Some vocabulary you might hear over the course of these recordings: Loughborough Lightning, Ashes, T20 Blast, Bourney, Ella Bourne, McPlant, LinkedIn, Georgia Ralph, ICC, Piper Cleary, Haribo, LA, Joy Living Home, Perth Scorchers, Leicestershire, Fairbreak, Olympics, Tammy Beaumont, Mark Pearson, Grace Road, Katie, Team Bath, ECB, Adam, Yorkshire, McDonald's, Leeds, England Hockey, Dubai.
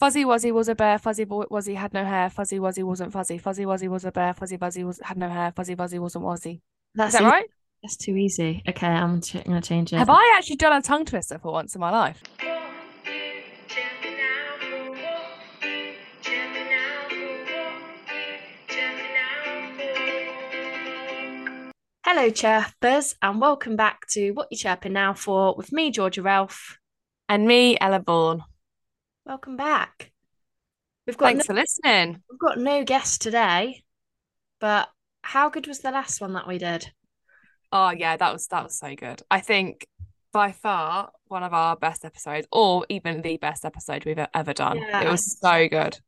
Fuzzy Wuzzy was a bear, Fuzzy Wuzzy had no hair, Fuzzy Wuzzy wasn't fuzzy, Fuzzy Wuzzy was a bear, Fuzzy Wuzzy had no hair, Fuzzy Wuzzy wasn't wuzzy. That's Is that right? That's too easy. Okay, I'm going to change it. Have I actually done a tongue twister for once in my life? Hello, chirpers, and welcome back to What You Chirping Now For with me, Georgia Ralph. And me, Ella Bourne. Welcome back. Thanks for listening. We've got no guests today, but how good was the last one that we did? Oh, yeah, that was so good. I think by far one of our best episodes, or even the best episode we've ever done. Yeah, it was so good.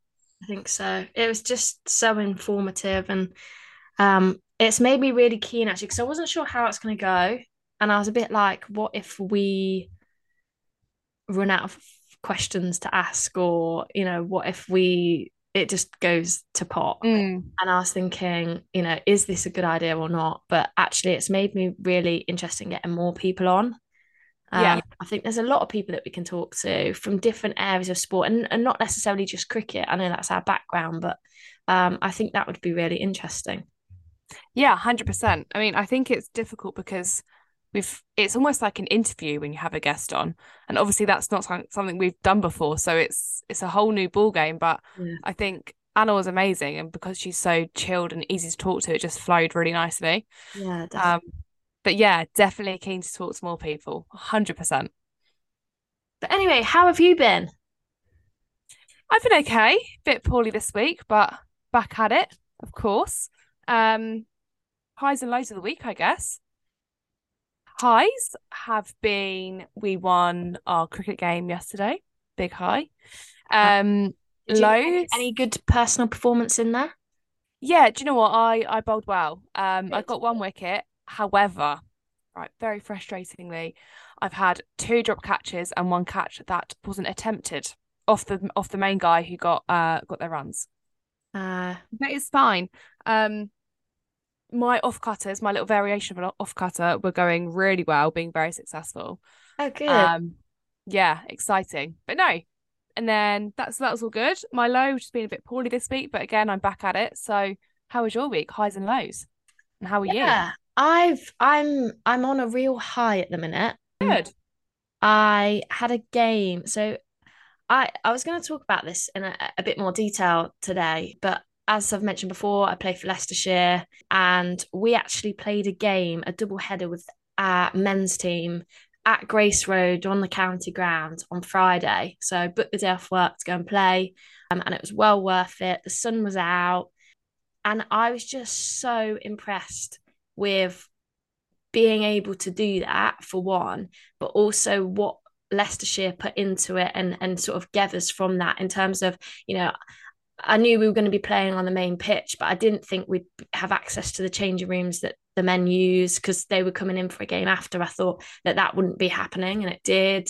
I think so. It was just so informative, and it's made me really keen, actually, because I wasn't sure how it's going to go, and I was a bit like, what if we run out of questions to ask, or, you know, what if it just goes to pot? And I was thinking, you know, is this a good idea or not? But actually, it's made me really interested in getting more people on. Yeah. I think there's a lot of people that we can talk to from different areas of sport, and not necessarily just cricket. I know that's our background, but I think that would be really interesting. Yeah, 100%. I mean, I think it's difficult because it's almost like an interview when you have a guest on, and obviously that's not something we've done before, so it's a whole new ball game. But yeah, I think Anna was amazing, and because she's so chilled and easy to talk to, it just flowed really nicely. Yeah, definitely. But yeah, definitely keen to talk to more people, 100%. But anyway, how have you been? I've been okay, a bit poorly this week, but back at it, of course. Highs and lows of the week, I guess. Highs have been, we won our cricket game yesterday, big high. Lows, any good personal performance in there? Yeah, do you know what, I bowled well. I got one wicket, however, right, very frustratingly, I've had two drop catches and one catch that wasn't attempted off the main guy who got their runs. But it's fine. My off cutters, my little variation of an off cutter, were going really well, being very successful. Oh, good. Yeah, exciting. But no, and then that was all good. My low has been a bit poorly this week, but again, I'm back at it. So, how was your week? Highs and lows, and how are you? Yeah, I'm on a real high at the minute. Good. I had a game, so I was going to talk about this in a bit more detail today, but as I've mentioned before, I play for Leicestershire, and we actually played a game, a double header with our men's team at Grace Road on the county ground on Friday. So I booked the day off work to go and play, and it was well worth it. The sun was out, and I was just so impressed with being able to do that, for one, but also what Leicestershire put into it and sort of gathers from that in terms of, you know, I knew we were going to be playing on the main pitch, but I didn't think we'd have access to the changing rooms that the men use because they were coming in for a game after. I thought that wouldn't be happening, and it did.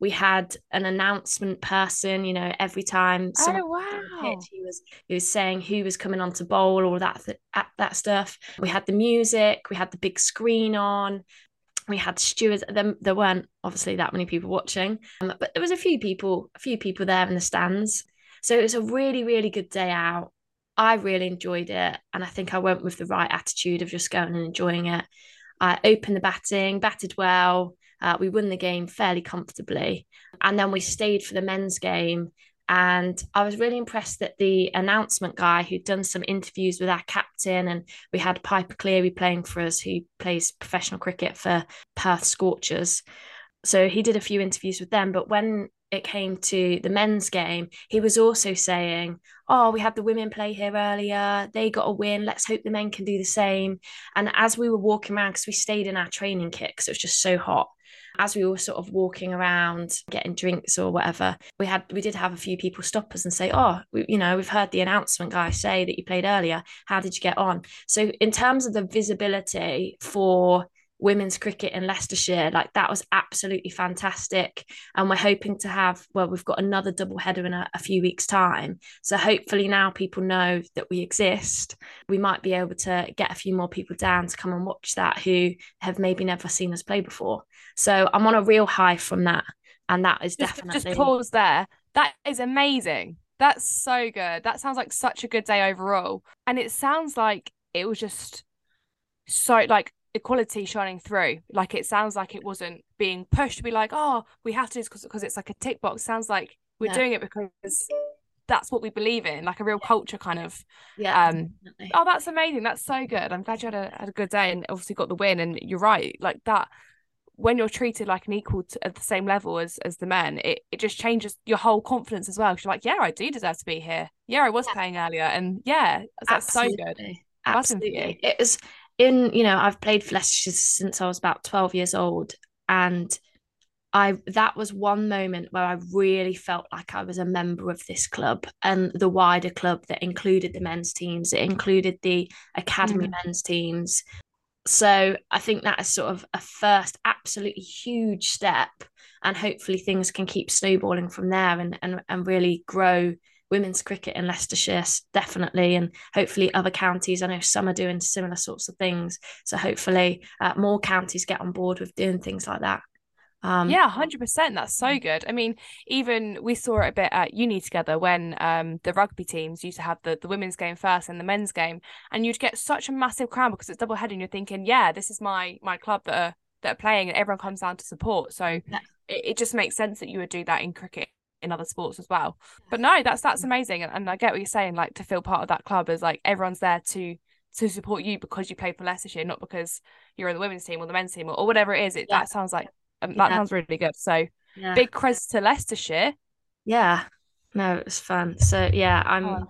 We had an announcement person, you know, every time someone on the pitch, he was saying who was coming on to bowl, all that stuff. We had the music, we had the big screen on, we had stewards. There weren't obviously that many people watching, but there was a few people there in the stands. So it was a really, really good day out. I really enjoyed it. And I think I went with the right attitude of just going and enjoying it. I opened the batting, batted well. We won the game fairly comfortably. And then we stayed for the men's game. And I was really impressed that the announcement guy, who'd done some interviews with our captain, and we had Piper Cleary playing for us, who plays professional cricket for Perth Scorchers. So he did a few interviews with them. But when it came to the men's game, he was also saying, oh, we had the women play here earlier, they got a win, let's hope the men can do the same. And as we were walking around, because we stayed in our training kit because it was just so hot, as we were sort of walking around getting drinks or whatever, we did have a few people stop us and say, oh, we've heard the announcement guy say that you played earlier, how did you get on? So in terms of the visibility for women's cricket in Leicestershire, like, that was absolutely fantastic. And we're hoping to have, we've got another double header in a few weeks' time, so hopefully now people know that we exist, we might be able to get a few more people down to come and watch that who have maybe never seen us play before. So I'm on a real high from that, and that is just definitely... Just pause there. That is amazing. That's so good. That sounds like such a good day overall. And it sounds like it was just so, like, equality shining through. Like, it sounds like it wasn't being pushed to be like, oh, we have to do this because it's like a tick box. Sounds like we're doing it because that's what we believe in, like a real culture kind of. Yeah. Oh, that's amazing. That's so good. I'm glad you had a good day and obviously got the win. And you're right, like that, when you're treated like an equal at the same level as the men, it just changes your whole confidence as well. Because you're like, yeah, I do deserve to be here. Yeah, I was playing earlier. And yeah, that's Absolutely. So good. Absolutely. It was in, you know, I've played for Leicestershire since I was about 12 years old. And that was one moment where I really felt like I was a member of this club and the wider club that included the men's teams, it included the academy men's teams. So I think that is sort of a first absolutely huge step, and hopefully things can keep snowballing from there and really grow women's cricket in Leicestershire, definitely, and hopefully other counties. I know some are doing similar sorts of things, so hopefully more counties get on board with doing things like that. Yeah, 100%. That's so good. I mean, even we saw it a bit at uni together when the rugby teams used to have the women's game first and the men's game, and you'd get such a massive crowd because it's double headed and you're thinking, yeah, this is my club that are playing, and everyone comes down to support. So it just makes sense that you would do that in cricket, in other sports as well. But no, that's amazing. And I get what you're saying, like, to feel part of that club is like everyone's there to support you because you play for Leicestershire, not because you're in the women's team or the men's team or whatever it is. That sounds like that sounds really good. So big credit to Leicestershire. Yeah, no, it was fun. So yeah, I'm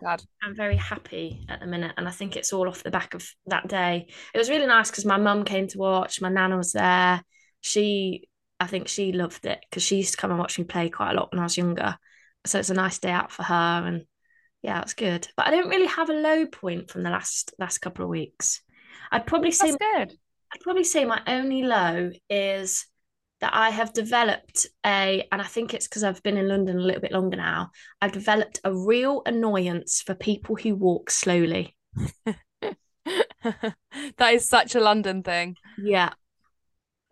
very happy at the minute, and I think it's all off the back of that day. It was really nice because my mum came to watch. My nana was there. I think she loved it because she used to come and watch me play quite a lot when I was younger. So it's a nice day out for her, and yeah, it's good. But I don't really have a low point from the last couple of weeks. I'd probably say my only low is that I have developed and I think it's because I've been in London a little bit longer now, I've developed a real annoyance for people who walk slowly. That is such a London thing. Yeah.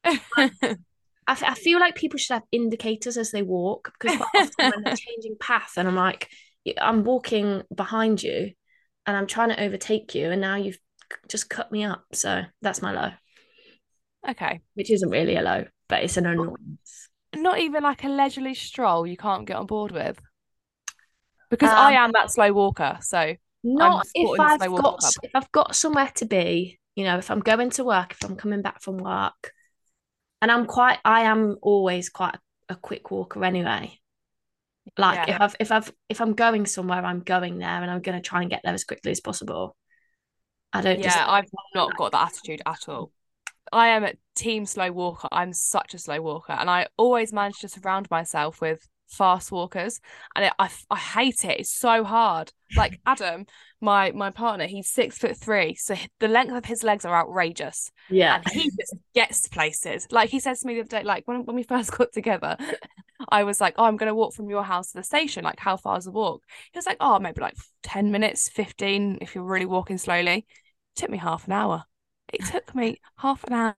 I feel like people should have indicators as they walk, because quite often when they're changing path and I'm like, I'm walking behind you and I'm trying to overtake you and now you've just cut me up. So that's my low. Okay. Which isn't really a low, but it's an annoyance. Not even like a leisurely stroll you can't get on board with? Because I am that slow walker, so not if I've got somewhere to be, you know, if I'm going to work, if I'm coming back from work, and I am always quite a quick walker anyway. Like if I'm going somewhere, I'm going there and I'm going to try and get there as quickly as possible. I've not got that attitude at all. I am a team slow walker. I'm such a slow walker, and I always manage to surround myself with fast walkers, and I hate it. It's so hard. Like Adam, my partner, he's 6'3", so the length of his legs are outrageous. Yeah, and he just gets places. Like he says to me the other day, like when we first got together, I was like, oh, I'm going to walk from your house to the station. Like, how far is the walk? He was like, oh, maybe like 10 minutes, 15, if you're really walking slowly. It took me half an hour. It took me half an hour.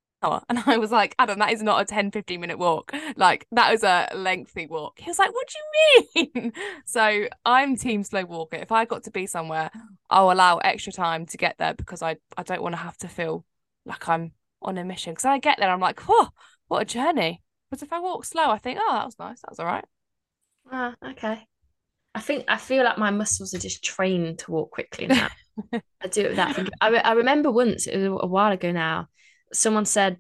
And I was like, Adam, that is not a 10, 15 minute walk. Like, that was a lengthy walk. He was like, what do you mean? So I'm team slow walker. If I got to be somewhere, I'll allow extra time to get there because I don't want to have to feel like I'm on a mission. Because I get there, I'm like, oh, what a journey. But if I walk slow, I think, oh, that was nice. That was all right. Ah, okay. I feel like my muscles are just trained to walk quickly now. I do it with that. I remember once, it was a while ago now, someone said,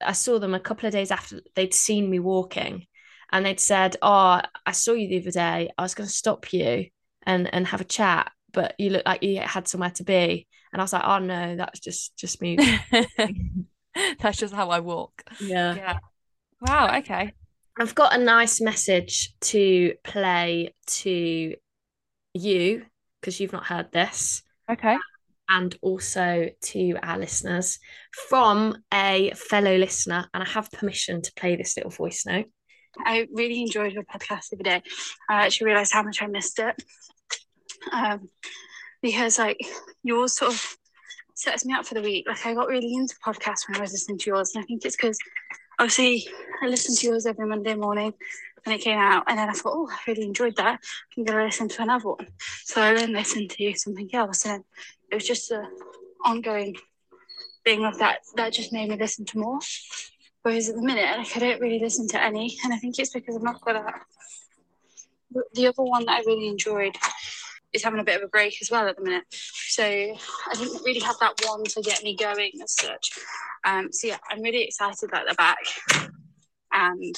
I saw them a couple of days after they'd seen me walking, and they'd said, oh, I saw you the other day. I was going to stop you and have a chat, but you looked like you had somewhere to be. And I was like, oh no, that's just me. That's just how I walk. Yeah. Wow. Okay. I've got a nice message to play to you, because you've not heard this. Okay. And also to our listeners from a fellow listener. And I have permission to play this little voice note. I really enjoyed your podcast the other day. I actually realised how much I missed it. Because, like, yours sort of sets me up for the week. Like, I got really into podcasts when I was listening to yours. And I think it's because, obviously, I listen to yours every Monday morning. and it came out, and then I thought, oh, I really enjoyed that, I'm going to listen to another one. So I then listened to something else, and it was just an ongoing thing of that just made me listen to more. Whereas at the minute, like, I don't really listen to any, and I think it's because I'm not good at it. The other one that I really enjoyed is having a bit of a break as well at the minute. So I didn't really have that one to get me going as such. So yeah, I'm really excited that they're back, and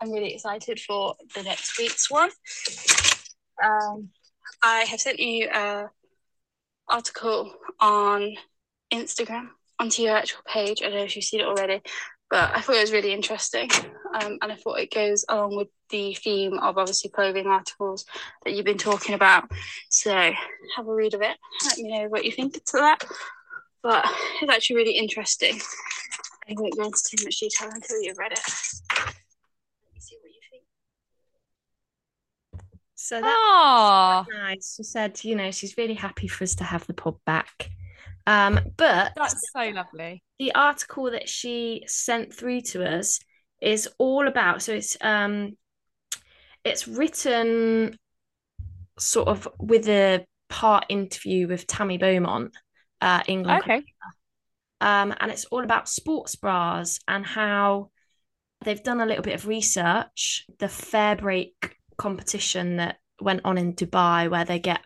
I'm really excited for the next week's one. I have sent you an article on Instagram onto your actual page. I don't know if you've seen it already, but I thought it was really interesting, and I thought it goes along with the theme of obviously clothing articles that you've been talking about. So have a read of it. Let me know what you think to that. But it's actually really interesting. I won't go into too much detail until you've read it. Let me see what you think. So that's nice. She said, you know, she's really happy for us to have the pod back. But that's so lovely. The article that she sent through to us is all about, so it's written sort of with a part interview with Tammy Beaumont, England Hockey. And it's all about sports bras and how they've done a little bit of research. The Fairbreak competition that went on in Dubai, where they get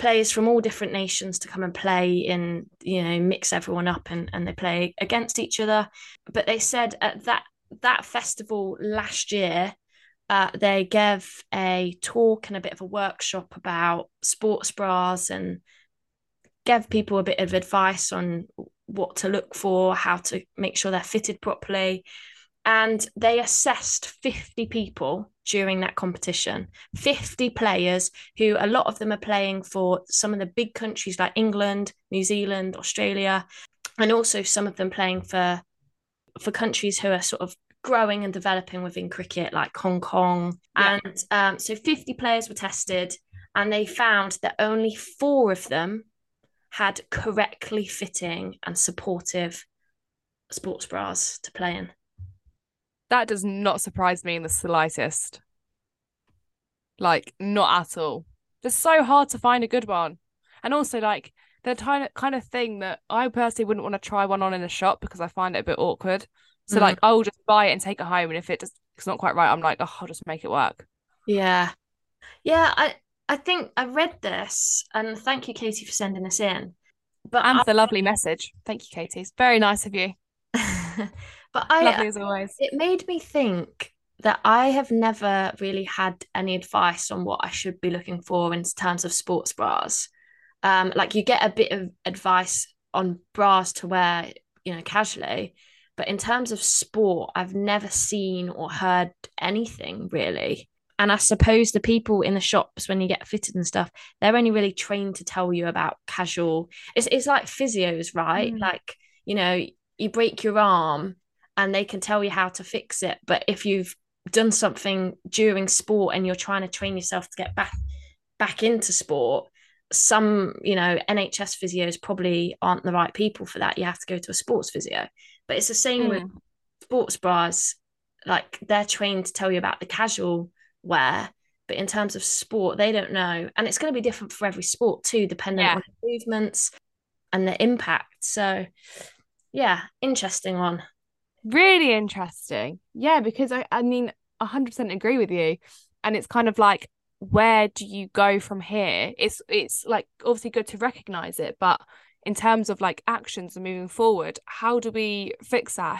players from all different nations to come and play in, you know, mix everyone up and they play against each other. But they said at that festival last year, they gave a talk and a bit of a workshop about sports bras and gave people a bit of advice on what to look for, how to make sure they're fitted properly. And they assessed 50 people during that competition, 50 players who a lot of them are playing for some of the big countries like England, New Zealand, Australia, and also some of them playing for countries who are sort of growing and developing within cricket, like Hong Kong. Yeah. And so 50 players were tested, and they found that only 4 of them had correctly fitting and supportive sports bras to play in. That does not surprise me in the slightest. Like, not at all. It's so hard to find a good one. And also, like, the kind of thing that I personally wouldn't want to try one on in a shop because I find it a bit awkward. So, like, I'll just buy it and take it home. And if it's not quite right, I'm like, oh, I'll just make it work. Yeah. Yeah, I think I read this. And thank you, Katie, for sending this in. And for the lovely message. Thank you, Katie. It's very nice of you. But lovely as always. It made me think that I have never really had any advice on what I should be looking for in terms of sports bras. Like, you get a bit of advice on bras to wear, you know, casually, but in terms of sport, I've never seen or heard anything really. And I suppose the people in the shops when you get fitted and stuff, they're only really trained to tell you about casual. It's like physios, right? Like, you know, you break your arm and they can tell you how to fix it. But if you've done something during sport and you're trying to train yourself to get back into sport, some, you know, NHS physios probably aren't the right people for that. You have to go to a sports physio. But it's the same with sports bras. Like, they're trained to tell you about the casual wear, but in terms of sport, they don't know. And it's going to be different for every sport too, depending on the movements and the impact. So yeah, interesting one. Really interesting. Yeah, because I mean, 100% agree with you. And it's kind of like, where do you go from here? It's like, obviously good to recognise it, but in terms of like actions and moving forward, how do we fix that?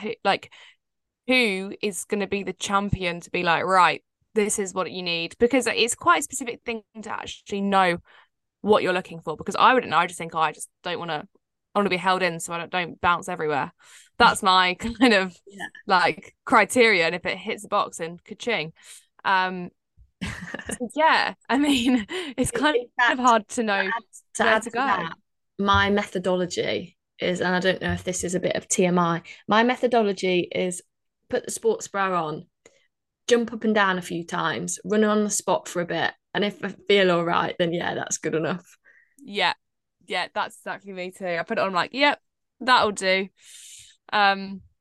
Who is going to be the champion to be like, right, this is what you need? Because it's quite a specific thing to actually know what you're looking for, because I wouldn't know. I just think, oh, I want to be held in so I don't bounce everywhere. That's my kind of like criteria. And if it hits the box, then ka-ching. So yeah, I mean, it's kind of hard to know to go. That, my methodology is, and I don't know if this is a bit of TMI, my methodology is put the sports bra on, jump up and down a few times, run on the spot for a bit. And if I feel all right, then yeah, that's good enough. Yeah. Yeah, that's exactly me too. I put it on, I'm like, yep, that'll do.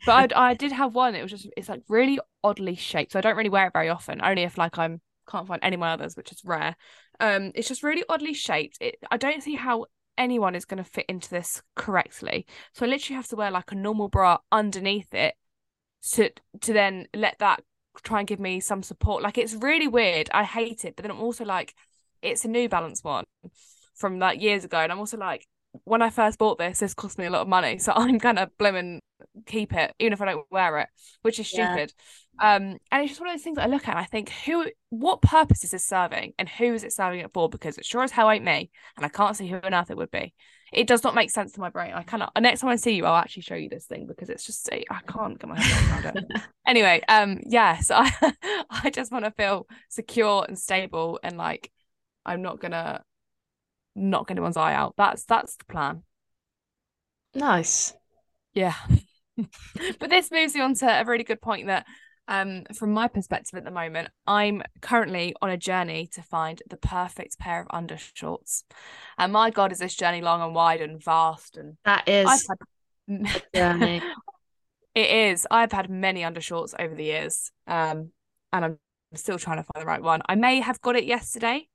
But I did have one. It was just, it's like really oddly shaped. So I don't really wear it very often. Only if like I can't find any of my others, which is rare. It's just really oddly shaped. I don't see how anyone is going to fit into this correctly. So I literally have to wear like a normal bra underneath it to then let that try and give me some support. Like, it's really weird. I hate it. But then I'm also like, it's a New Balance one from like years ago. And I'm also like, when I first bought this, this cost me a lot of money. So I'm going to blooming keep it, even if I don't wear it, which is stupid. Yeah. And it's just one of those things that I look at and I think, what purpose is this serving and who is it serving it for? Because it sure as hell ain't me. And I can't see who on earth it would be. It does not make sense to my brain. I cannot. Next time I see you, I'll actually show you this thing because it's just, I can't get my head around it. Anyway, so I just want to feel secure and stable and like, I'm not going to knock anyone's eye out. That's the plan. Nice. Yeah. But this moves me on to a really good point that from my perspective at the moment, I'm currently on a journey to find the perfect pair of undershorts. And my God, is this journey long and wide and vast. And that is a journey. It is. I've had many undershorts over the years. And I'm still trying to find the right one. I may have got it yesterday.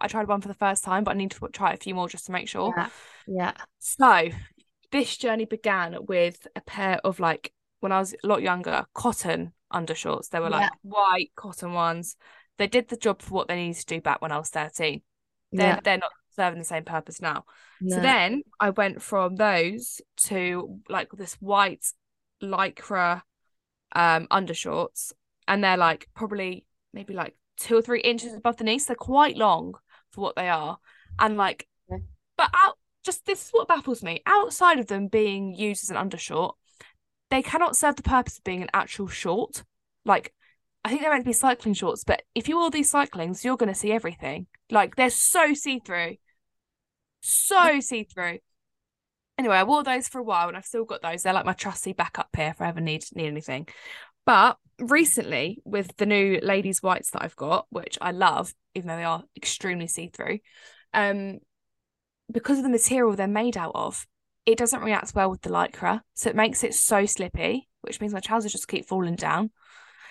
I tried one for the first time, but I need to try a few more just to make sure. Yeah. So this journey began with a pair of like, when I was a lot younger, cotton undershorts. They were like white cotton ones. They did the job for what they needed to do back when I was 13. They're not serving the same purpose now. No. So then I went from those to like this white lycra undershorts, and they're like probably maybe like 2 or 3 inches above the knee. So they're quite long for what they are. And like, but this is what baffles me. Outside of them being used as an undershort, they cannot serve the purpose of being an actual short. Like, I think they're meant to be cycling shorts, but if you all these cyclings, you're going to see everything. Like, they're so see-through. So see-through. Anyway, I wore those for a while and I've still got those. They're like my trusty backup pair if I ever need anything. But recently, with the new ladies' whites that I've got, which I love, even though they are extremely see-through, because of the material they're made out of, it doesn't react well with the lycra. So it makes it so slippy, which means my trousers just keep falling down.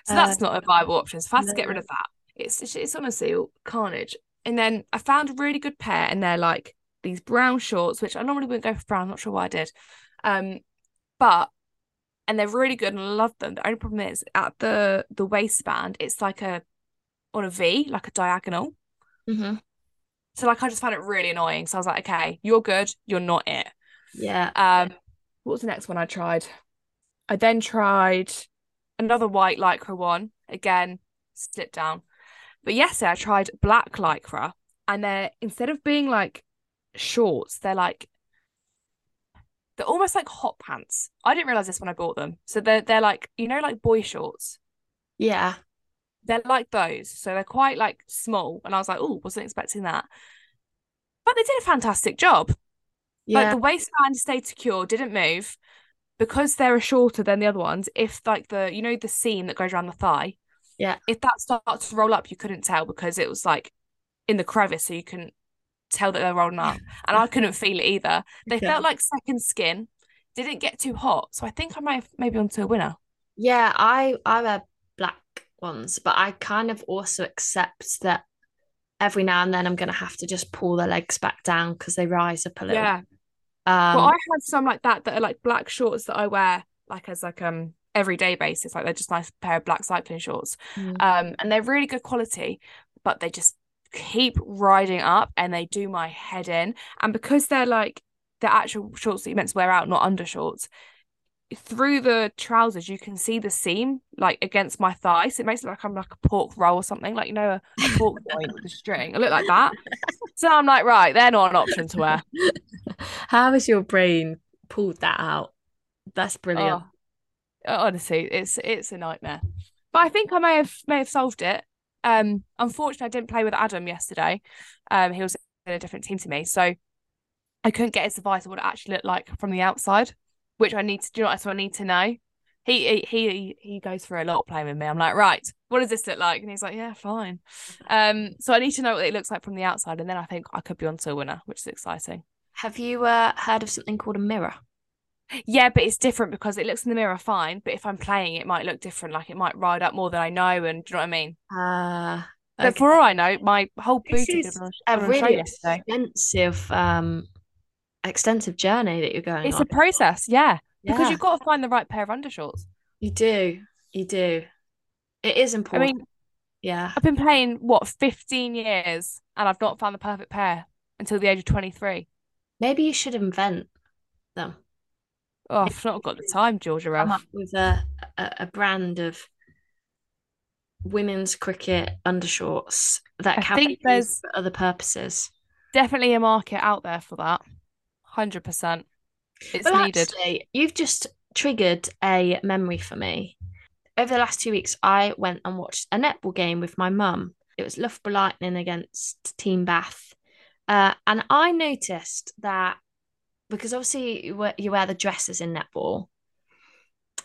So that's not a viable option. So I have to get rid of that. It's honestly carnage. And then I found a really good pair, and they're like these brown shorts, which I normally wouldn't go for brown. I'm not sure why I did. And they're really good and I love them. The only problem is at the waistband, it's like on a V, like a diagonal. Mm-hmm. So like I just found it really annoying. So I was like, okay, you're good. You're not it. Yeah. What was the next one I tried? I then tried another white lycra one. Again, slipped down. But yesterday I tried black lycra. And they're, instead of being like shorts, they're like, they're almost like hot pants. I didn't realise this when I bought them. So they're like, you know, like boy shorts. Yeah. They're like those. So they're quite like small. And I was like, oh, wasn't expecting that. But they did a fantastic job. Yeah. Like the waistband stayed secure, didn't move. Because they're shorter than the other ones, if like the seam that goes around the thigh. Yeah. If that starts to roll up, you couldn't tell because it was like in the crevice. So you couldn't tell that they're rolling up, and I couldn't feel it either. They felt like second skin, didn't get too hot, so I think I might have maybe onto a winner. Yeah, I wear black ones, but I kind of also accept that every now and then I'm gonna have to just pull their legs back down because they rise up a little. Yeah. Well, I have some like that are like black shorts that I wear like as like everyday basis, like they're just a nice pair of black cycling shorts, and they're really good quality, but they just keep riding up and they do my head in. And because they're like the actual shorts that you meant to wear out, not undershorts, through the trousers you can see the seam like against my thigh, so it makes it like I'm like a pork roll or something, like, you know, a pork joint with a string. I look like that. So I'm like, right, they're not an option to wear. How has your brain pulled that out? That's brilliant. Honestly, it's a nightmare, but I think I may have solved it. Unfortunately, I didn't play with Adam yesterday. He was in a different team to me, so I couldn't get his advice on what it actually looked like from the outside, which I need to do. You know, so I need to know. He goes for a lot playing with me. I'm like, right, what does this look like? And he's like, yeah, fine. So I need to know what it looks like from the outside, and then I think I could be onto a winner, which is exciting. Have you heard of something called a mirror? Yeah, but it's different because it looks in the mirror fine, but if I'm playing, it might look different. Like, it might ride up more than I know, and do you know what I mean? Okay. But for all I know, my whole booty is a really extensive journey that you're going on. It's a process, yeah. Because you've got to find the right pair of undershorts. You do. It is important. I mean, yeah. I've been playing, 15 years, and I've not found the perfect pair until the age of 23. Maybe you should invent them. Oh, I've not got the time, Georgia Ralph. Come up with a brand of women's cricket undershorts that can be used for other purposes. Definitely a market out there for that. 100%. It's needed. Actually, you've just triggered a memory for me. Over the last 2 weeks, I went and watched a netball game with my mum. It was Loughborough Lightning against Team Bath. And I noticed that, because obviously you wear the dresses in netball,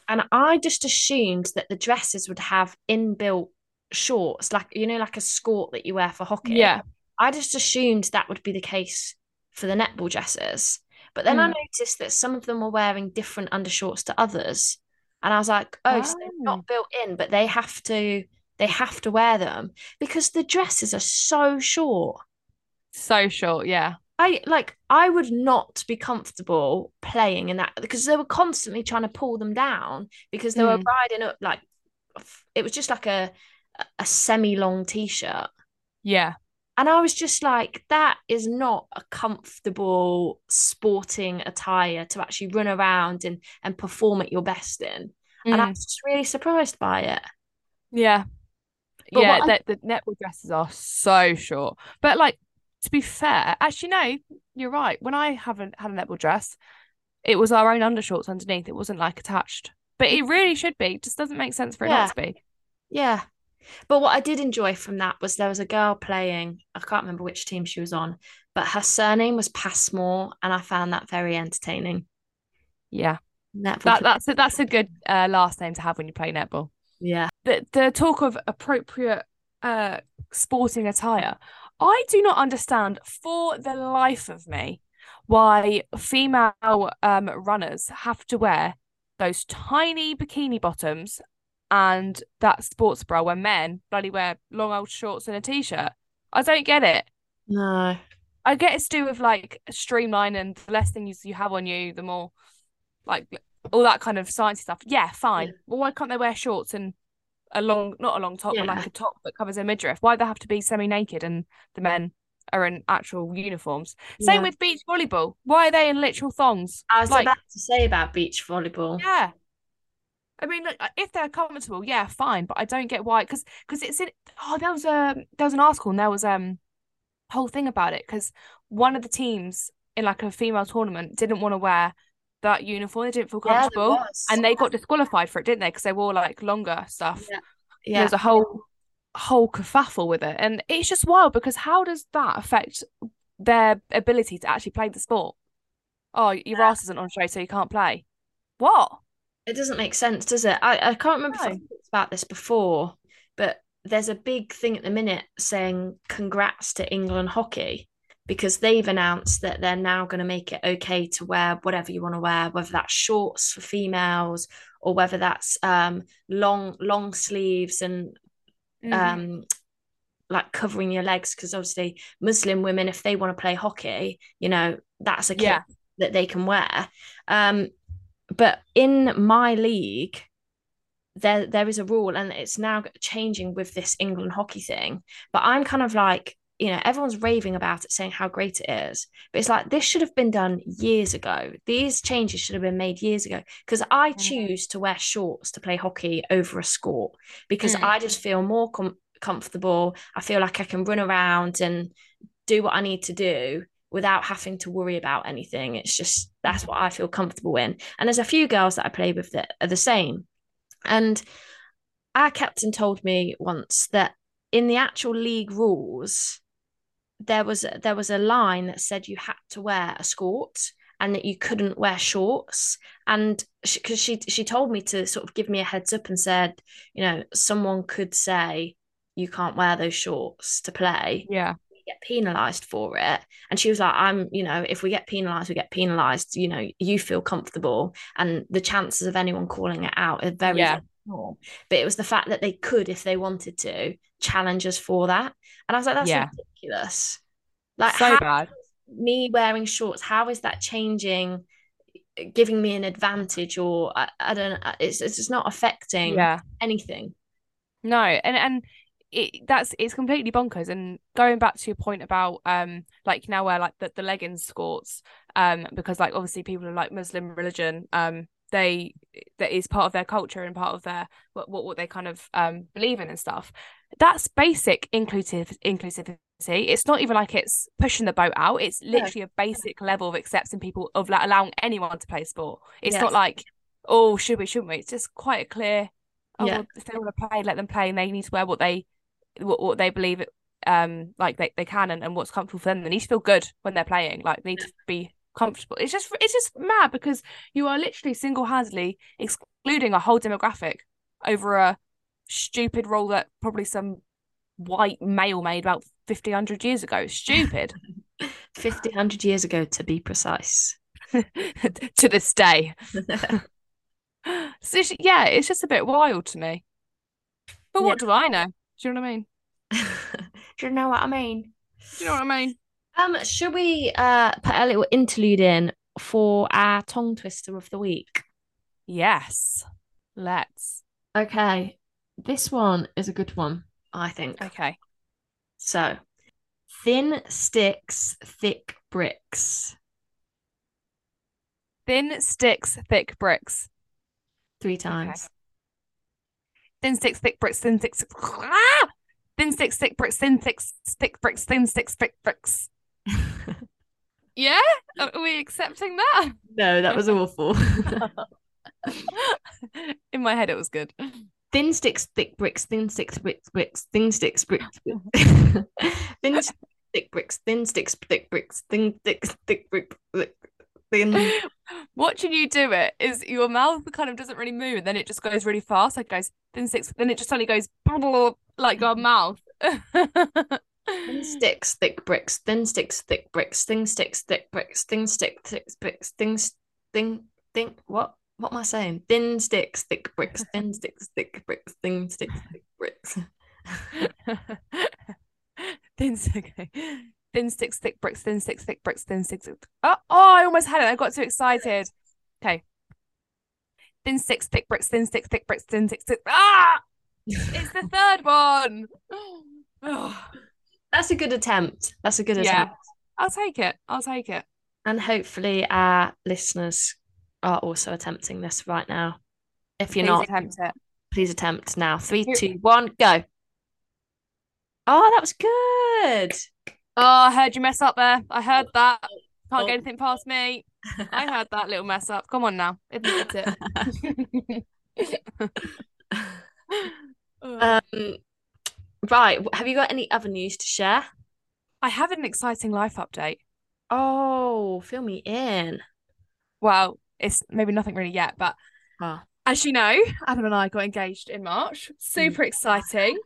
and I just assumed that the dresses would have inbuilt shorts, like a skort that you wear for hockey. Yeah. I just assumed that would be the case for the netball dresses. But then I noticed that some of them were wearing different undershorts to others. And I was like, so they're not built in, but they have to wear them because the dresses are so short. So short, yeah. I would not be comfortable playing in that because they were constantly trying to pull them down because they were riding up, like, it was just like a semi-long T-shirt. Yeah. And I was just like, that is not a comfortable sporting attire to actually run around and perform at your best in. And I was just really surprised by it. Yeah. But yeah, the netball dresses are so short. But, like, to be fair, actually, no, you're right. When I had a netball dress, it was our own undershorts underneath. It wasn't, like, attached. But it really should be. It just doesn't make sense for it not to be. Yeah. But what I did enjoy from that was there was a girl playing, I can't remember which team she was on, but her surname was Passmore, and I found that very entertaining. Yeah. That's a good last name to have when you play netball. Yeah. The talk of appropriate sporting attire. I do not understand for the life of me why female runners have to wear those tiny bikini bottoms and that sports bra when men bloody wear long old shorts and a T-shirt. I don't get it. No. I get it's to do with, like, streamline, and the less things you have on you, the more, like, all that kind of sciencey stuff. Yeah, fine. Yeah. Well, why can't they wear shorts and not a long top, but like a top that covers their midriff? Why do they have to be semi-naked and the men are in actual uniforms? Yeah. Same with beach volleyball. Why are they in literal thongs? I was about to say about beach volleyball. Yeah. I mean, look, if they're comfortable, yeah, fine. But I don't get why, because it's in. Oh, there was an article, and there was whole thing about it because one of the teams in, like, a female tournament didn't want to wear that uniform. They didn't feel comfortable, and they got disqualified for it, didn't they? Because they wore, like, longer stuff. Yeah, yeah. There's a whole kerfuffle with it, and it's just wild because how does that affect their ability to actually play the sport? Oh, your ass isn't on show, so you can't play. What? It doesn't make sense, does it? I can't remember if I've talked about this before, but there's a big thing at the minute saying congrats to England Hockey because they've announced that they're now going to make it okay to wear whatever you want to wear, whether that's shorts for females or whether that's long sleeves and like covering your legs, because obviously Muslim women, if they want to play hockey, you know, that's a kit that they can wear. But in my league, there is a rule, and it's now changing with this England Hockey thing. But I'm kind of like, you know, everyone's raving about it, saying how great it is. But it's like, this should have been done years ago. These changes should have been made years ago, because I choose to wear shorts to play hockey over a skort because I just feel more comfortable. I feel like I can run around and do what I need to do without having to worry about anything. It's just, that's what I feel comfortable in. And there's a few girls that I play with that are the same. And our captain told me once that in the actual league rules, there was a line that said you had to wear a skort and that you couldn't wear shorts. And because she told me to sort of give me a heads up and said, you know, someone could say you can't wear those shorts to play. Yeah. get penalized for it. And she was like, if we get penalized, we get penalized, you feel comfortable. And the chances of anyone calling it out are very small. But it was the fact that they could, if they wanted to, challenge us for that. And I was like, that's ridiculous. Like, so bad. Me wearing shorts, how is that changing, giving me an advantage? Or I don't know, it's just not affecting anything. No, and it's completely bonkers. And going back to your point about now where the leggings skorts, because obviously people are Muslim religion, that is part of their culture and part of their what they kind of believe in and stuff. That's basic inclusivity. It's not even it's pushing the boat out. It's literally a basic level of accepting people, of allowing anyone to play sport. It's not should we, shouldn't we? It's just quite a clear, well, if they want to play, let them play, and they need to wear what they believe it, they can, and what's comfortable for them. They need to feel good when they're playing. They need to be comfortable. It's just mad, because you are literally single-handedly excluding a whole demographic over a stupid rule that probably some white male made about 1,500 years ago. Stupid. 1,500 years ago, to be precise. To this day. So it's just a bit wild to me. But what do I know? Do you know what I mean? Do you know what I mean? Do you know what I mean? Should we put a little interlude in for our tongue twister of the week? Yes, let's. Okay, this one is a good one, I think. Okay. So, thin sticks, thick bricks. Thin sticks, thick bricks. 3 times. Okay. Thin sticks, thick bricks, thin sticks. Ah! Thin sticks, thick bricks, thin sticks, thick bricks, thin sticks, thick bricks. Yeah? Are we accepting that? No, that was awful. In my head, it was good. Thin sticks, thick bricks, thin sticks, bricks, thin sticks, bricks. Thin sticks, thick bricks, thin sticks, thick bricks, thin sticks, thick bricks. Watching you do it is your mouth kind of doesn't really move, and then it just goes really fast. Like it goes thin sticks, then it just suddenly goes like your mouth. Thin sticks, thick bricks, thin sticks, thick bricks, thin sticks, thick bricks, thin sticks, thick bricks, things, thing. What am I saying? Thin sticks, thick bricks, thin sticks, thick bricks, thin sticks, thick bricks. Thin sticks, thick bricks, thin sticks, thick bricks, thin sticks. Oh, I almost had it. I got too excited. Okay. Thin sticks, thick bricks, thin sticks, thick bricks, thin sticks, thick. Ah! It's the third one. Oh. That's a good attempt. I'll take it. And hopefully our listeners are also attempting this right now. If you're not, attempt it. Please attempt now. 3, 2, 1, go. Oh, that was good. Oh, I heard you mess up there. I heard that. Can't get anything past me. I heard that little mess up. Come on now. Admit it. Right. Have you got any other news to share? I have an exciting life update. Oh, fill me in. Well, it's maybe nothing really yet, but as you know, Adam and I got engaged in March. Super exciting.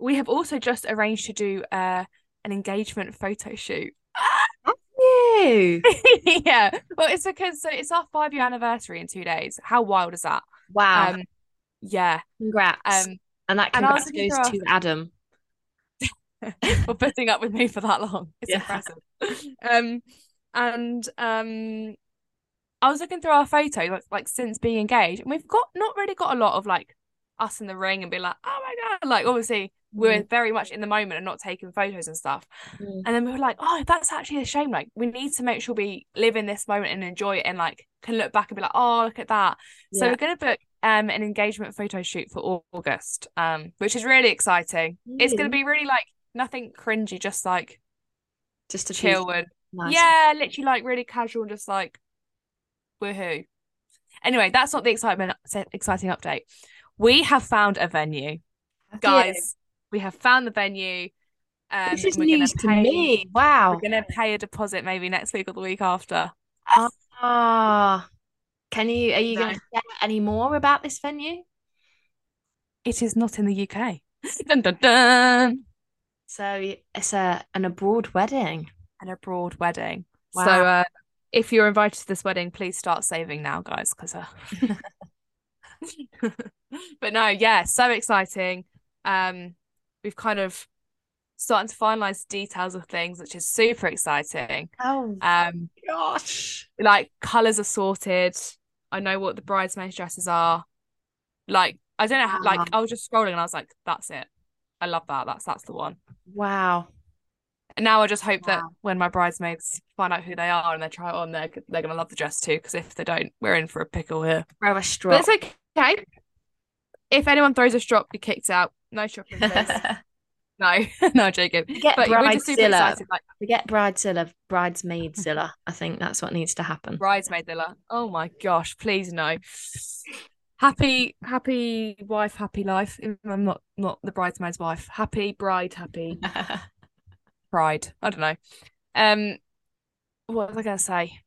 We have also just arranged to do an engagement photo shoot. You? Yeah. Well, it's because it's our 5-year anniversary in 2 days. How wild is that? Wow. Yeah. Congrats. And that congrats and goes to Adam for putting up with me for that long. It's impressive. I was looking through our photos since being engaged, and we've not really got a lot of us in the ring and be like, oh my god, obviously we're very much in the moment and not taking photos and stuff. And then we were like, oh, that's actually a shame. We need to make sure we live in this moment and enjoy it, and can look back and be like, oh, look at that. So we're gonna book an engagement photo shoot for August, which is really exciting. It's gonna be really nothing cringy, just to chill and nice. Yeah, literally really casual and just woohoo. Anyway, that's not the exciting update. We have found a venue. Guys, we have found the venue. This is news to me. Wow. We're going to pay a deposit maybe next week or the week after. Are you going to share any more about this venue? It is not in the UK. Dun, dun, dun. So it's an abroad wedding. An abroad wedding. Wow. So if you're invited to this wedding, please start saving now, guys, because but no, yeah, so exciting. We've kind of starting to finalize details of things, which is super exciting. Oh gosh, like colors are sorted. I know what the bridesmaids' dresses are. Like, I don't know how, like, I was just scrolling and I was like, that's it. I love that. That's the one. Wow. And now I just hope that when my bridesmaids find out who they are and they try it on, they're going to love the dress too, because if they don't, we're in for a pickle here. Throw a strop. But it's okay. If anyone throws a strop, you're kicked out. No shopping, please. No, joking. Forget bridezilla. Forget bridezilla, bridesmaidzilla. I think that's what needs to happen. Bridesmaidzilla. Oh my gosh, please no. Happy wife, happy life. I'm not the bridesmaid's wife. Happy bride, happy pride. I don't know. What was I gonna say?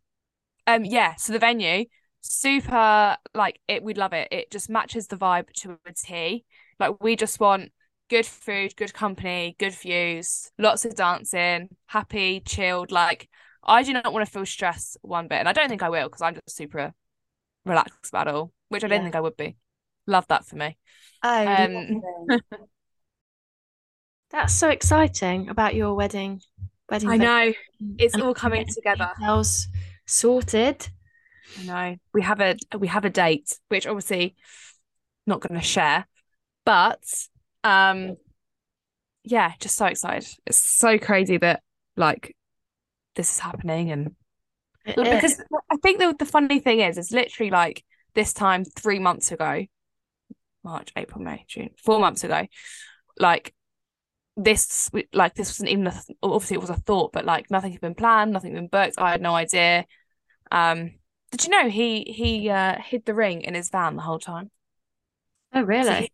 Yeah. So the venue, super. Like it, we'd love it. It just matches the vibe to a T. Like we just want good food, good company, good views, lots of dancing, happy, chilled. Like, I do not want to feel stressed one bit. And I don't think I will, because I'm just super relaxed about it all, which I didn't think I would be. Love that for me. Oh, that's so exciting about your wedding. I know. It's all coming together. Details sorted. I know. We have a date, which obviously I'm not going to share, but... yeah, just so excited. It's so crazy that like this is happening, and because I think the funny thing is, it's literally like this time 3 months ago, March, April, May, June, 4 months ago, like this wasn't even obviously it was a thought, but like nothing had been planned, nothing had been booked. I had no idea. Did you know he hid the ring in his van the whole time? Oh, really?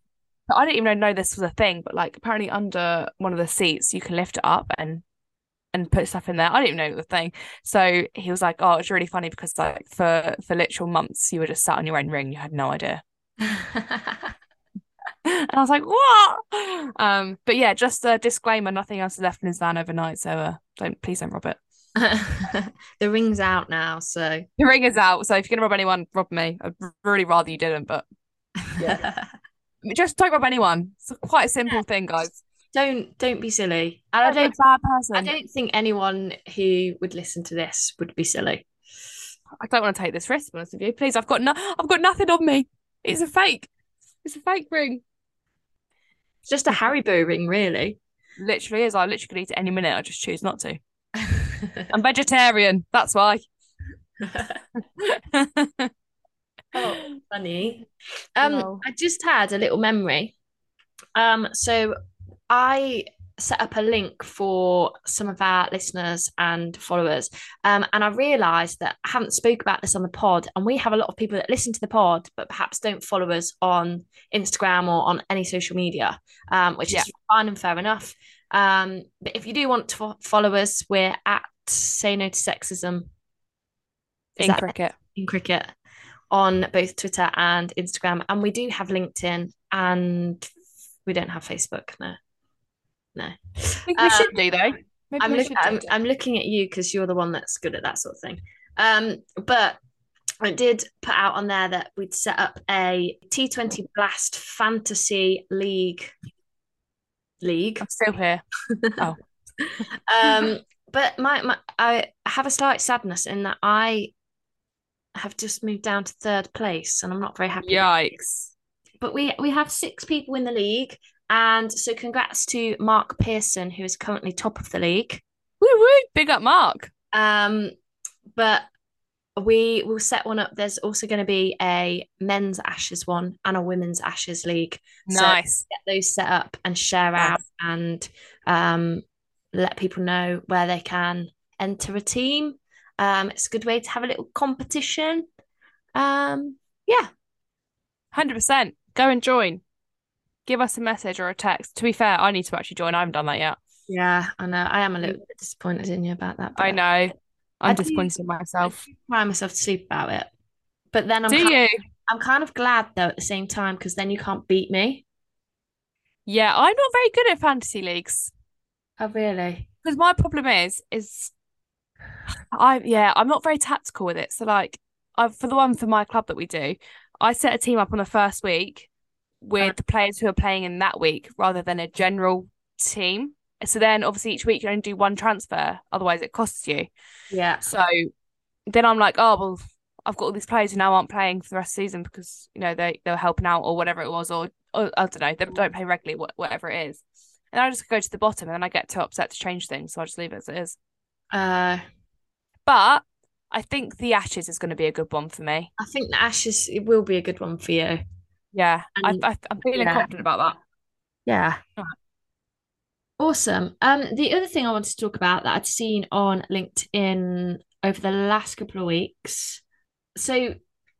So I didn't even know this was a thing, but like apparently under one of the seats you can lift it up and put stuff in there. I didn't even know the thing. So he was like, "Oh, it's really funny because like for literal months you were just sat on your own ring, you had no idea." And I was like, "What?" But yeah, just a disclaimer: nothing else is left in his van overnight, so please don't rob it. The ring's out now, so the ring is out. So if you're gonna rob anyone, rob me. I'd really rather you didn't, but yeah. Just don't rob anyone. It's quite a simple thing, guys. Don't be silly. And don't be a bad person. I don't think anyone who would listen to this would be silly. I don't want to take this risk, to be honest with you. Please, I've got nothing on me. It's a fake. It's a fake ring. It's just a Haribo ring, really. Literally is. I literally could eat it any minute. I just choose not to. I'm vegetarian. That's why. Oh, funny. I just had a little memory. So I set up a link for some of our listeners and followers. And I realised that I haven't spoke about this on the pod, and we have a lot of people that listen to the pod but perhaps don't follow us on Instagram or on any social media, which is fine and fair enough. But if you do want to follow us, we're at Say No to Sexism in cricket. On both Twitter and Instagram, and we do have LinkedIn, and we don't have Facebook. No. I think we should do though. Maybe I'm looking at you because you're the one that's good at that sort of thing. But I did put out on there that we'd set up a T20 Blast Fantasy League. I'm still here. Oh. But I have a slight sadness in that I have just moved down to third place, and I'm not very happy. Yikes. But we have 6 people in the league, and so congrats to Mark Pearson, who is currently top of the league. Woo woo, big up Mark. But we will set one up. There's also going to be a men's Ashes one and a women's Ashes league. Nice. So get those set up and share out, and let people know where they can enter a team. It's a good way to have a little competition. 100%. Go and join. Give us a message or a text. To be fair, I need to actually join. I haven't done that yet. Yeah, I know. I am a little bit disappointed in you about that. I know. I'm disappointed in myself. I cry myself to sleep about it. But then I'm kind of glad though at the same time, because then you can't beat me. Yeah, I'm not very good at fantasy leagues. Oh, really? Because my problem is I'm not very tactical with it. So like, for my club that we do, I set a team up on the first week with the players who are playing in that week rather than a general team. So then obviously each week you only do one transfer, otherwise it costs you. Yeah. So then I'm like, oh, well, I've got all these players who now aren't playing for the rest of the season because, you know, they were helping out or whatever it was, or I don't know, they don't play regularly, whatever it is. And I just go to the bottom and then I get too upset to change things. So I just leave it as it is. But I think the Ashes is going to be a good one for me. I think the Ashes, it will be a good one for you. Yeah. And, I'm feeling confident about that. Yeah. Right. Awesome. The other thing I wanted to talk about that I'd seen on LinkedIn over the last couple of weeks. So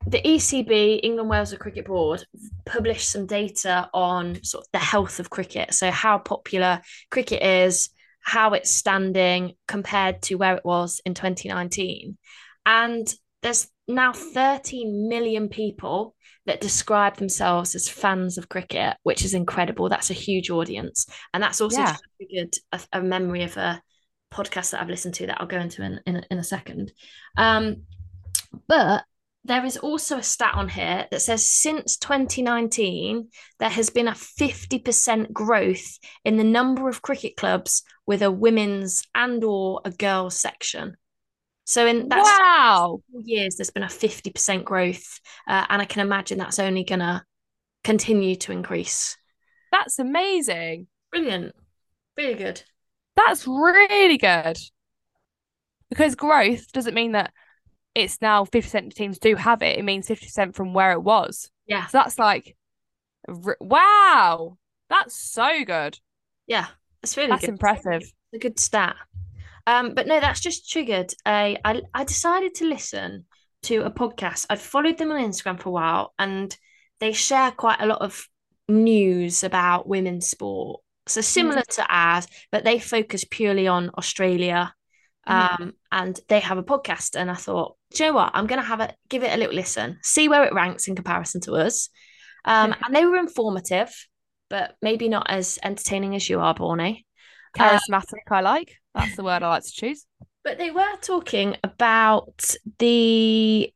the ECB, England, Wales and Cricket Board, published some data on sort of the health of cricket. So how popular cricket is, how it's standing compared to where it was in 2019. And there's now 13 million people that describe themselves as fans of cricket, which is incredible. That's a huge audience. And that's also a memory of a podcast that I've listened to that I'll go into in a second. But there is also a stat on here that says since 2019, there has been a 50% growth in the number of cricket clubs with a women's and or a girls section. So in that 4 years, there's been a 50% growth. And I can imagine that's only going to continue to increase. That's amazing. Brilliant. Really good. That's really good. Because growth doesn't mean that it's now 50% of teams do have it. It means 50% from where it was. Yeah. So that's like, wow, that's so good. Yeah, that's really good. That's impressive. A good stat. But no, that's just triggered. I decided to listen to a podcast. I'd followed them on Instagram for a while and they share quite a lot of news about women's sport. So similar to ours, but they focus purely on Australia and they have a podcast. And I thought, do you know what? I'm going to give it a little listen, see where it ranks in comparison to us. And they were informative, but maybe not as entertaining as you are, Borny. Charismatic, I like. That's the word I like to choose. But they were talking about the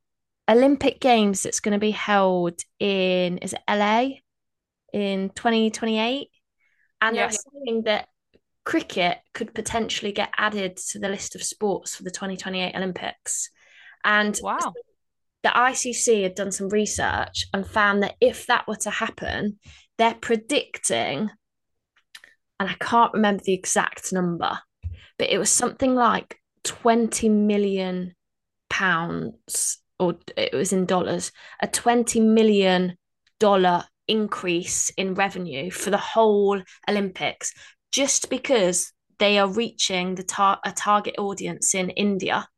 Olympic Games that's going to be held in, is it LA in 2028? And they're saying that cricket could potentially get added to the list of sports for the 2028 Olympics. And the ICC had done some research and found that if that were to happen, they're predicting, and I can't remember the exact number, but it was something like £20 million, or it was in dollars, a $20 million increase in revenue for the whole Olympics, just because they are reaching a target audience in India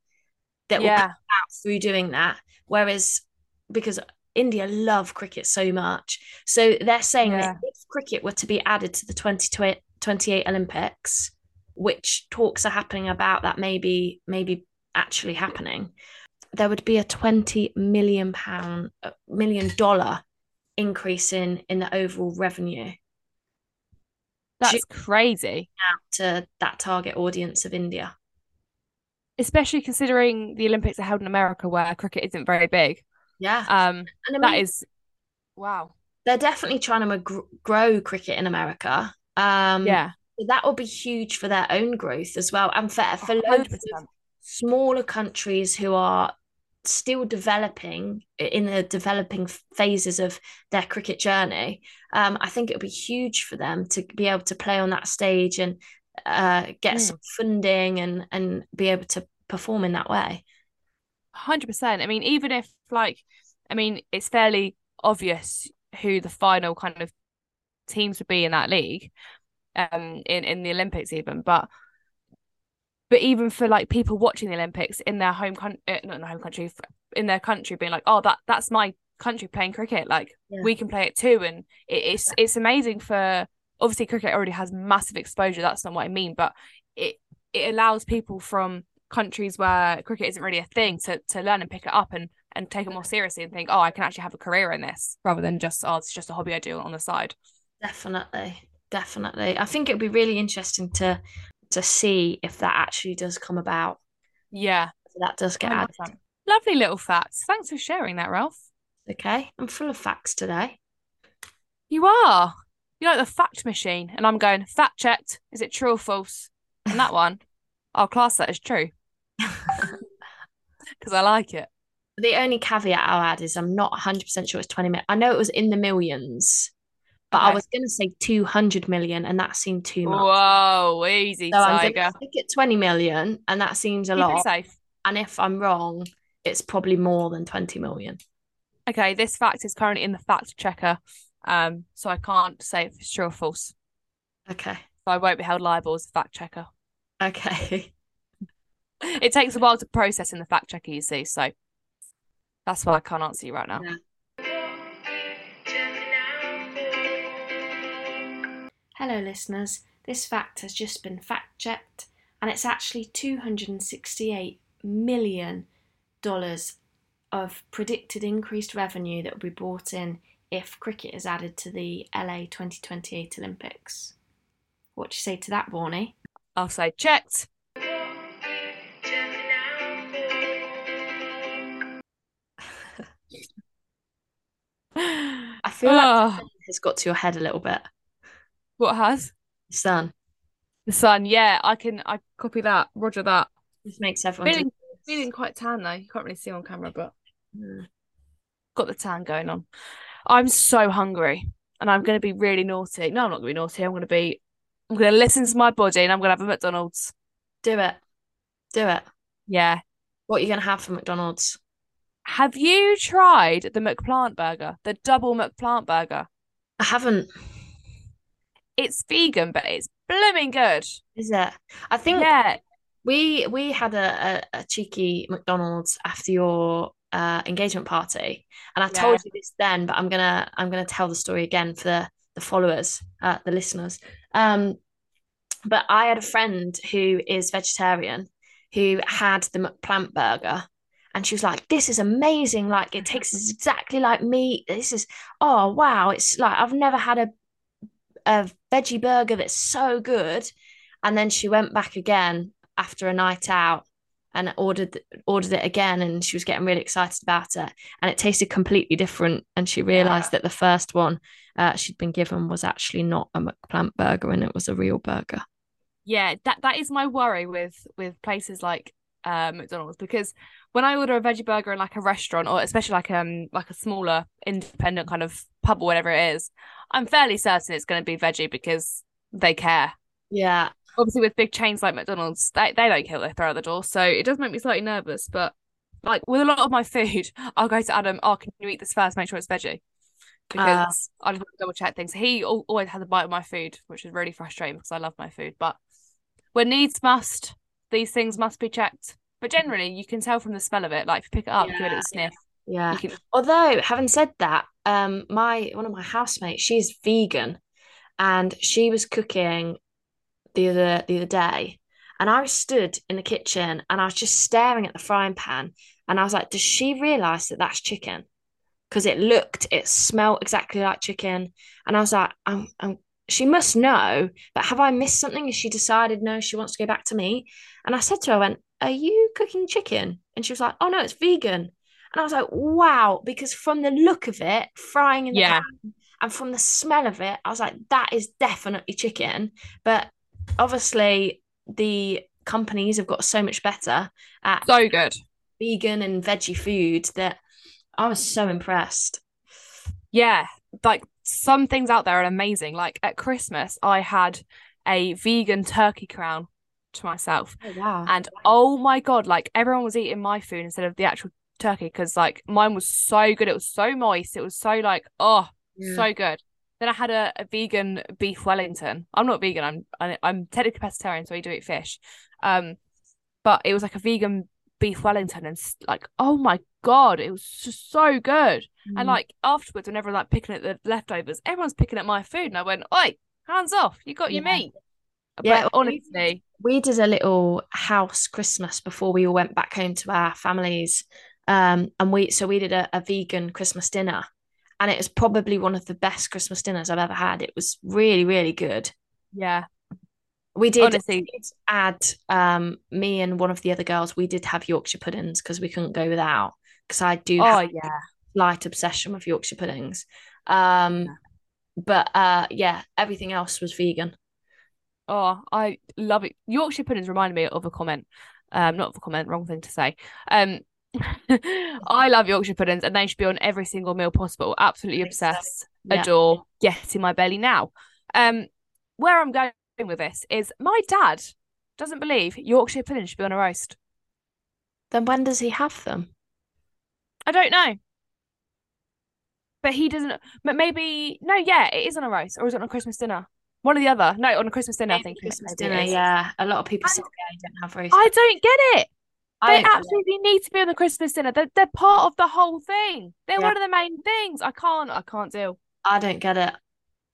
that will come out through doing that. Whereas, because India love cricket so much, so they're saying that if cricket were to be added to the 2028 Olympics, which talks are happening about that maybe actually happening, there would be a $20 million increase in the overall revenue. That's crazy. Out to that target audience of India. Especially considering the Olympics are held in America where cricket isn't very big. Yeah. And I mean, that is, wow. They're definitely trying to grow cricket in America. So that will be huge for their own growth as well. And for loads of smaller countries who are still developing in the developing phases of their cricket journey, I think it'll be huge for them to be able to play on that stage and get some funding and be able to perform in that way. 100%. I mean, even if it's fairly obvious who the final kind of teams would be in that league, in the Olympics even, but even for like people watching the Olympics in their home country, not in their home country, in their country, being like, oh, that's my country playing cricket. Like we can play it too. And it's amazing for, obviously cricket already has massive exposure. That's not what I mean, but it allows people from countries where cricket isn't really a thing to learn and pick it up and take it more seriously and think, oh, I can actually have a career in this rather than just, oh, it's just a hobby I do on the side. Definitely. I think it'd be really interesting to to see if that actually does come about. Yeah. So that does get added. That. Lovely little facts. Thanks for sharing that, Ralph. Okay. I'm full of facts today. You are. You're like the fact machine. And I'm going, fact checked. Is it true or false? And that one, I'll class that as true. Because I like it. The only caveat I'll add is I'm not 100% sure it's 20 million. I know it was in the millions, but okay. I was going to say 200 million, and that seemed too much. Whoa, easy, so tiger. I'm going to stick at 20 million, and that seems a lot. Keep it safe. And if I'm wrong, it's probably more than 20 million. Okay, this fact is currently in the fact checker, so I can't say if it's true or false. Okay. So I won't be held liable as the fact checker. Okay. It takes a while to process in the fact checker, you see, so that's why I can't answer you right now. Yeah. Hello, listeners. This fact has just been fact-checked, and it's actually $268 million of predicted increased revenue that will be brought in if cricket is added to the LA 2028 Olympics. What do you say to that, Bourney? I'll say checked. I feel like the sun has got to your head a little bit. What has? The sun. The sun, yeah. I copy that. Roger that. This makes everyone feeling quite tan though. You can't really see on camera, but got the tan going on. I'm so hungry, and I'm going to be really naughty. No, I'm not going to be naughty. I'm going to listen to my body, and I'm going to have a McDonald's. Do it. Yeah. What are you going to have for McDonald's? Have you tried the McPlant burger? The double McPlant burger? I haven't. It's vegan, but it's blooming good. Is it? I think we had a cheeky McDonald's after your engagement party. And I told you this then, but I'm gonna tell the story again for the followers, the listeners. But I had a friend who is vegetarian who had the McPlant burger. And she was like, this is amazing. Like, it tastes exactly like meat. This is, oh, wow. It's like, I've never had a veggie burger that's so good. And then she went back again after a night out and ordered it again. And she was getting really excited about it. And it tasted completely different. And she realised that the first one she'd been given was actually not a McPlant burger, and it was a real burger. Yeah, that is my worry with places like McDonald's, because when I order a veggie burger in like a restaurant, or especially like a smaller independent kind of pub or whatever it is, I'm fairly certain it's going to be veggie because they care. Yeah. Obviously with big chains like McDonald's, they don't care what they throw out the door. So it does make me slightly nervous, but like with a lot of my food, I'll go to Adam, oh, can you eat this first? Make sure it's veggie. Because I just want to double check things. He always has a bite of my food, which is really frustrating because I love my food. But when needs must, these things must be checked. But generally, you can tell from the smell of it. Like, if you pick it up, give it a sniff. Yeah. Although, having said that, one of my housemates, she's vegan, and she was cooking the other day, and I stood in the kitchen, and I was just staring at the frying pan, and I was like, does she realise that that's chicken? Because it smelled exactly like chicken, and I was like, she must know, but have I missed something? Has she decided, no, she wants to go back to meat? And I said to her, I went, are you cooking chicken? And she was like, oh, no, it's vegan. And I was like, wow, because from the look of it, frying in the pan, and from the smell of it, I was like, that is definitely chicken. But obviously the companies have got so much better at so good vegan and veggie food that I was so impressed. Yeah, like, some things out there are amazing. Like at Christmas, I had a vegan turkey crown to myself. Oh, wow. And oh my God, like everyone was eating my food instead of the actual turkey, because like mine was so good. It was so moist. It was so like, so good. Then I had a vegan beef Wellington. I'm not vegan. I'm technically pescatarian, so I do eat fish. But it was like a vegan beef Wellington, and like, oh my God, it was just so good. And like afterwards, when everyone like picking at the leftovers, everyone's picking at my food, and I went, oi, hands off, you got your meat. Yeah, but honestly, we did a little house Christmas before we all went back home to our families, and we did a vegan Christmas dinner, and it was probably one of the best Christmas dinners I've ever had. It was really, really good. Yeah, We did, add me and one of the other girls, we did have Yorkshire puddings because we couldn't go without, because I do have a light obsession with Yorkshire puddings. But everything else was vegan. Oh, I love it. Yorkshire puddings reminded me of a comment. Wrong thing to say. I love Yorkshire puddings and they should be on every single meal possible. Absolutely obsessed. Yeah. Adore. Yes, in my belly now. Where I'm going with this is my dad doesn't believe Yorkshire puddings should be on a roast. Then when does he have them? I don't know. But he doesn't. But maybe no. Yeah, it is on a roast, or is it on a Christmas dinner? One or the other. No, on a Christmas dinner. I think Christmas dinner. Yeah, a lot of people say they don't have roast. I don't get it. They absolutely need to be on the Christmas dinner. They're part of the whole thing. They're one of the main things. I can't deal. I don't get it.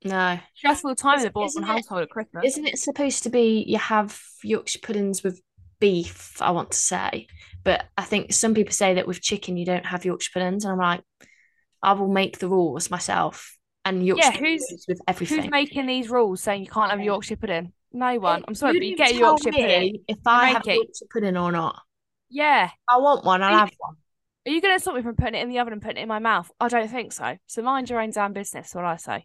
No. Stressful time in the Bourne household at Christmas. Isn't it supposed to be you have Yorkshire puddings with beef? I want to say, but I think some people say that with chicken you don't have Yorkshire puddings, and I'm like, I will make the rules myself. And Yorkshire puddings with everything. Who's making these rules saying you can't have Yorkshire pudding? No one. I'm sorry, but you get a Yorkshire pudding. If I have Yorkshire pudding or not. Yeah. I want one, I'll have one. Are you going to stop me from putting it in the oven and putting it in my mouth? I don't think so. So mind your own damn business, what I say.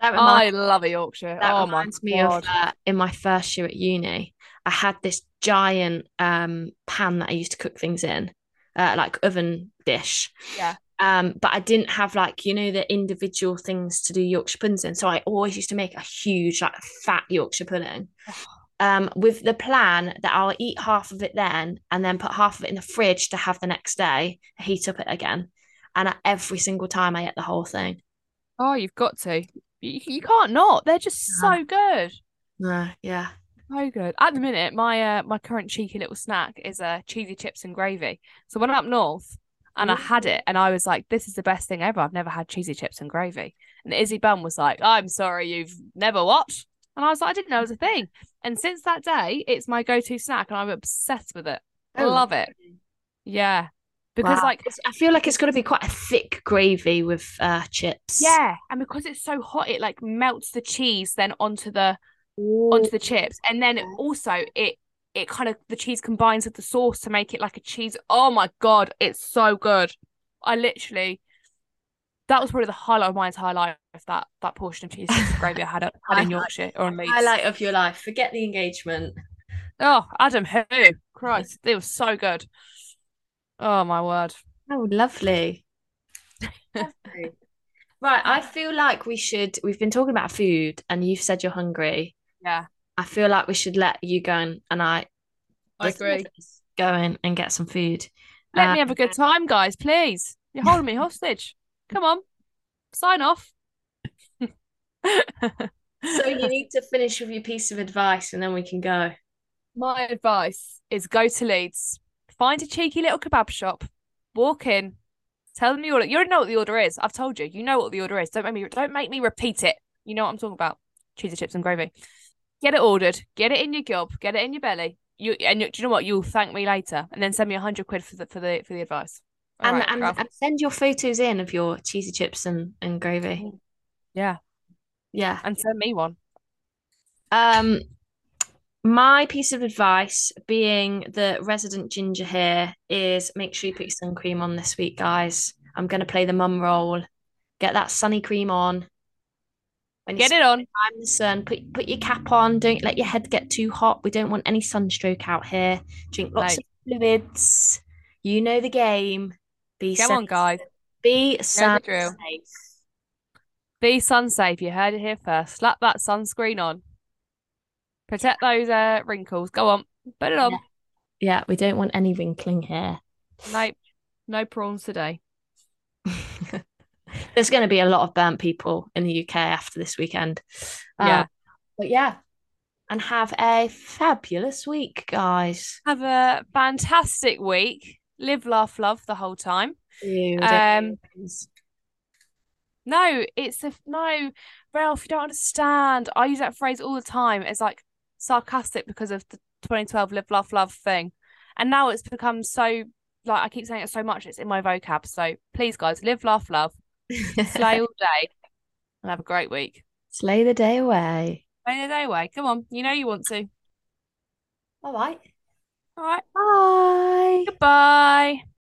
I love a Yorkshire. That reminds me of in my first year at uni, I had this giant pan that I used to cook things in, like oven dish. Yeah. But I didn't have the individual things to do Yorkshire puddings in. So I always used to make a huge fat Yorkshire pudding with the plan that I'll eat half of it then and then put half of it in the fridge to have the next day, heat up it again. And every single time I ate the whole thing. Oh, you've got to. You can't not. They're just so good. Yeah. So good. At the minute, my my current cheeky little snack is cheesy chips and gravy. So when I'm up north, and I had it and I was like, this is the best thing ever. I've never had cheesy chips and gravy. And Izzy Bum was like, I'm sorry, you've never what? And I was like, I didn't know it was a thing. And since that day, it's my go-to snack and I'm obsessed with it. I love it. Yeah. Because I feel like it's got to be quite a thick gravy with chips. Yeah. And because it's so hot, it melts the cheese then onto the chips. And then also it kind of, the cheese combines with the sauce to make it like a cheese. Oh my God, it's so good. That was probably the highlight of my entire life, that portion of cheese gravy I had in Yorkshire or in Leeds. Highlight of your life. Forget the engagement. Oh, Adam, who? Christ, they were so good. Oh my word. Oh, lovely. Lovely. Right, I feel like we've been talking about food and you've said you're hungry. Yeah. I feel like we should let you go and I agree. Go in and get some food. Let me have a good time, guys, please. You're holding me hostage. Come on, sign off. So you need to finish with your piece of advice and then we can go. My advice is go to Leeds, find a cheeky little kebab shop, walk in, tell them the order. You already know what the order is. I've told you. You know what the order is. Don't make me repeat it. You know what I'm talking about. Cheesy chips and gravy. Get it ordered, get it in your gob, get it in your belly. Do you know what? You'll thank me later, and then send me £100 for the advice. And send your photos in of your cheesy chips and gravy. Yeah, and send me one. My piece of advice, being the resident ginger here, is make sure you put your sun cream on this week, guys. I'm going to play the mum role. Get that sunny cream on. Get it on. I'm in the sun. Put your cap on. Don't let your head get too hot. We don't want any sunstroke out here. Drink lots of fluids. You know the game. Be safe. Come on, guys. Be sun safe. Be sun safe. You heard it here first. Slap that sunscreen on. Protect those wrinkles. Go on. Put it on. Yeah, we don't want any wrinkling here. Nope. No prawns today. There's going to be a lot of burnt people in the UK after this weekend. And have a fabulous week, guys. Have a fantastic week. Live, laugh, love the whole time. Ew, no, Ralph, you don't understand. I use that phrase all the time. It's sarcastic because of the 2012 live, laugh, love thing. And now it's become so, I keep saying it so much, it's in my vocab. So please, guys, live, laugh, love. Slay all day and have a great week. Slay the day away. Any day way. Come on. You know you want to. All right. All right. Bye. Goodbye.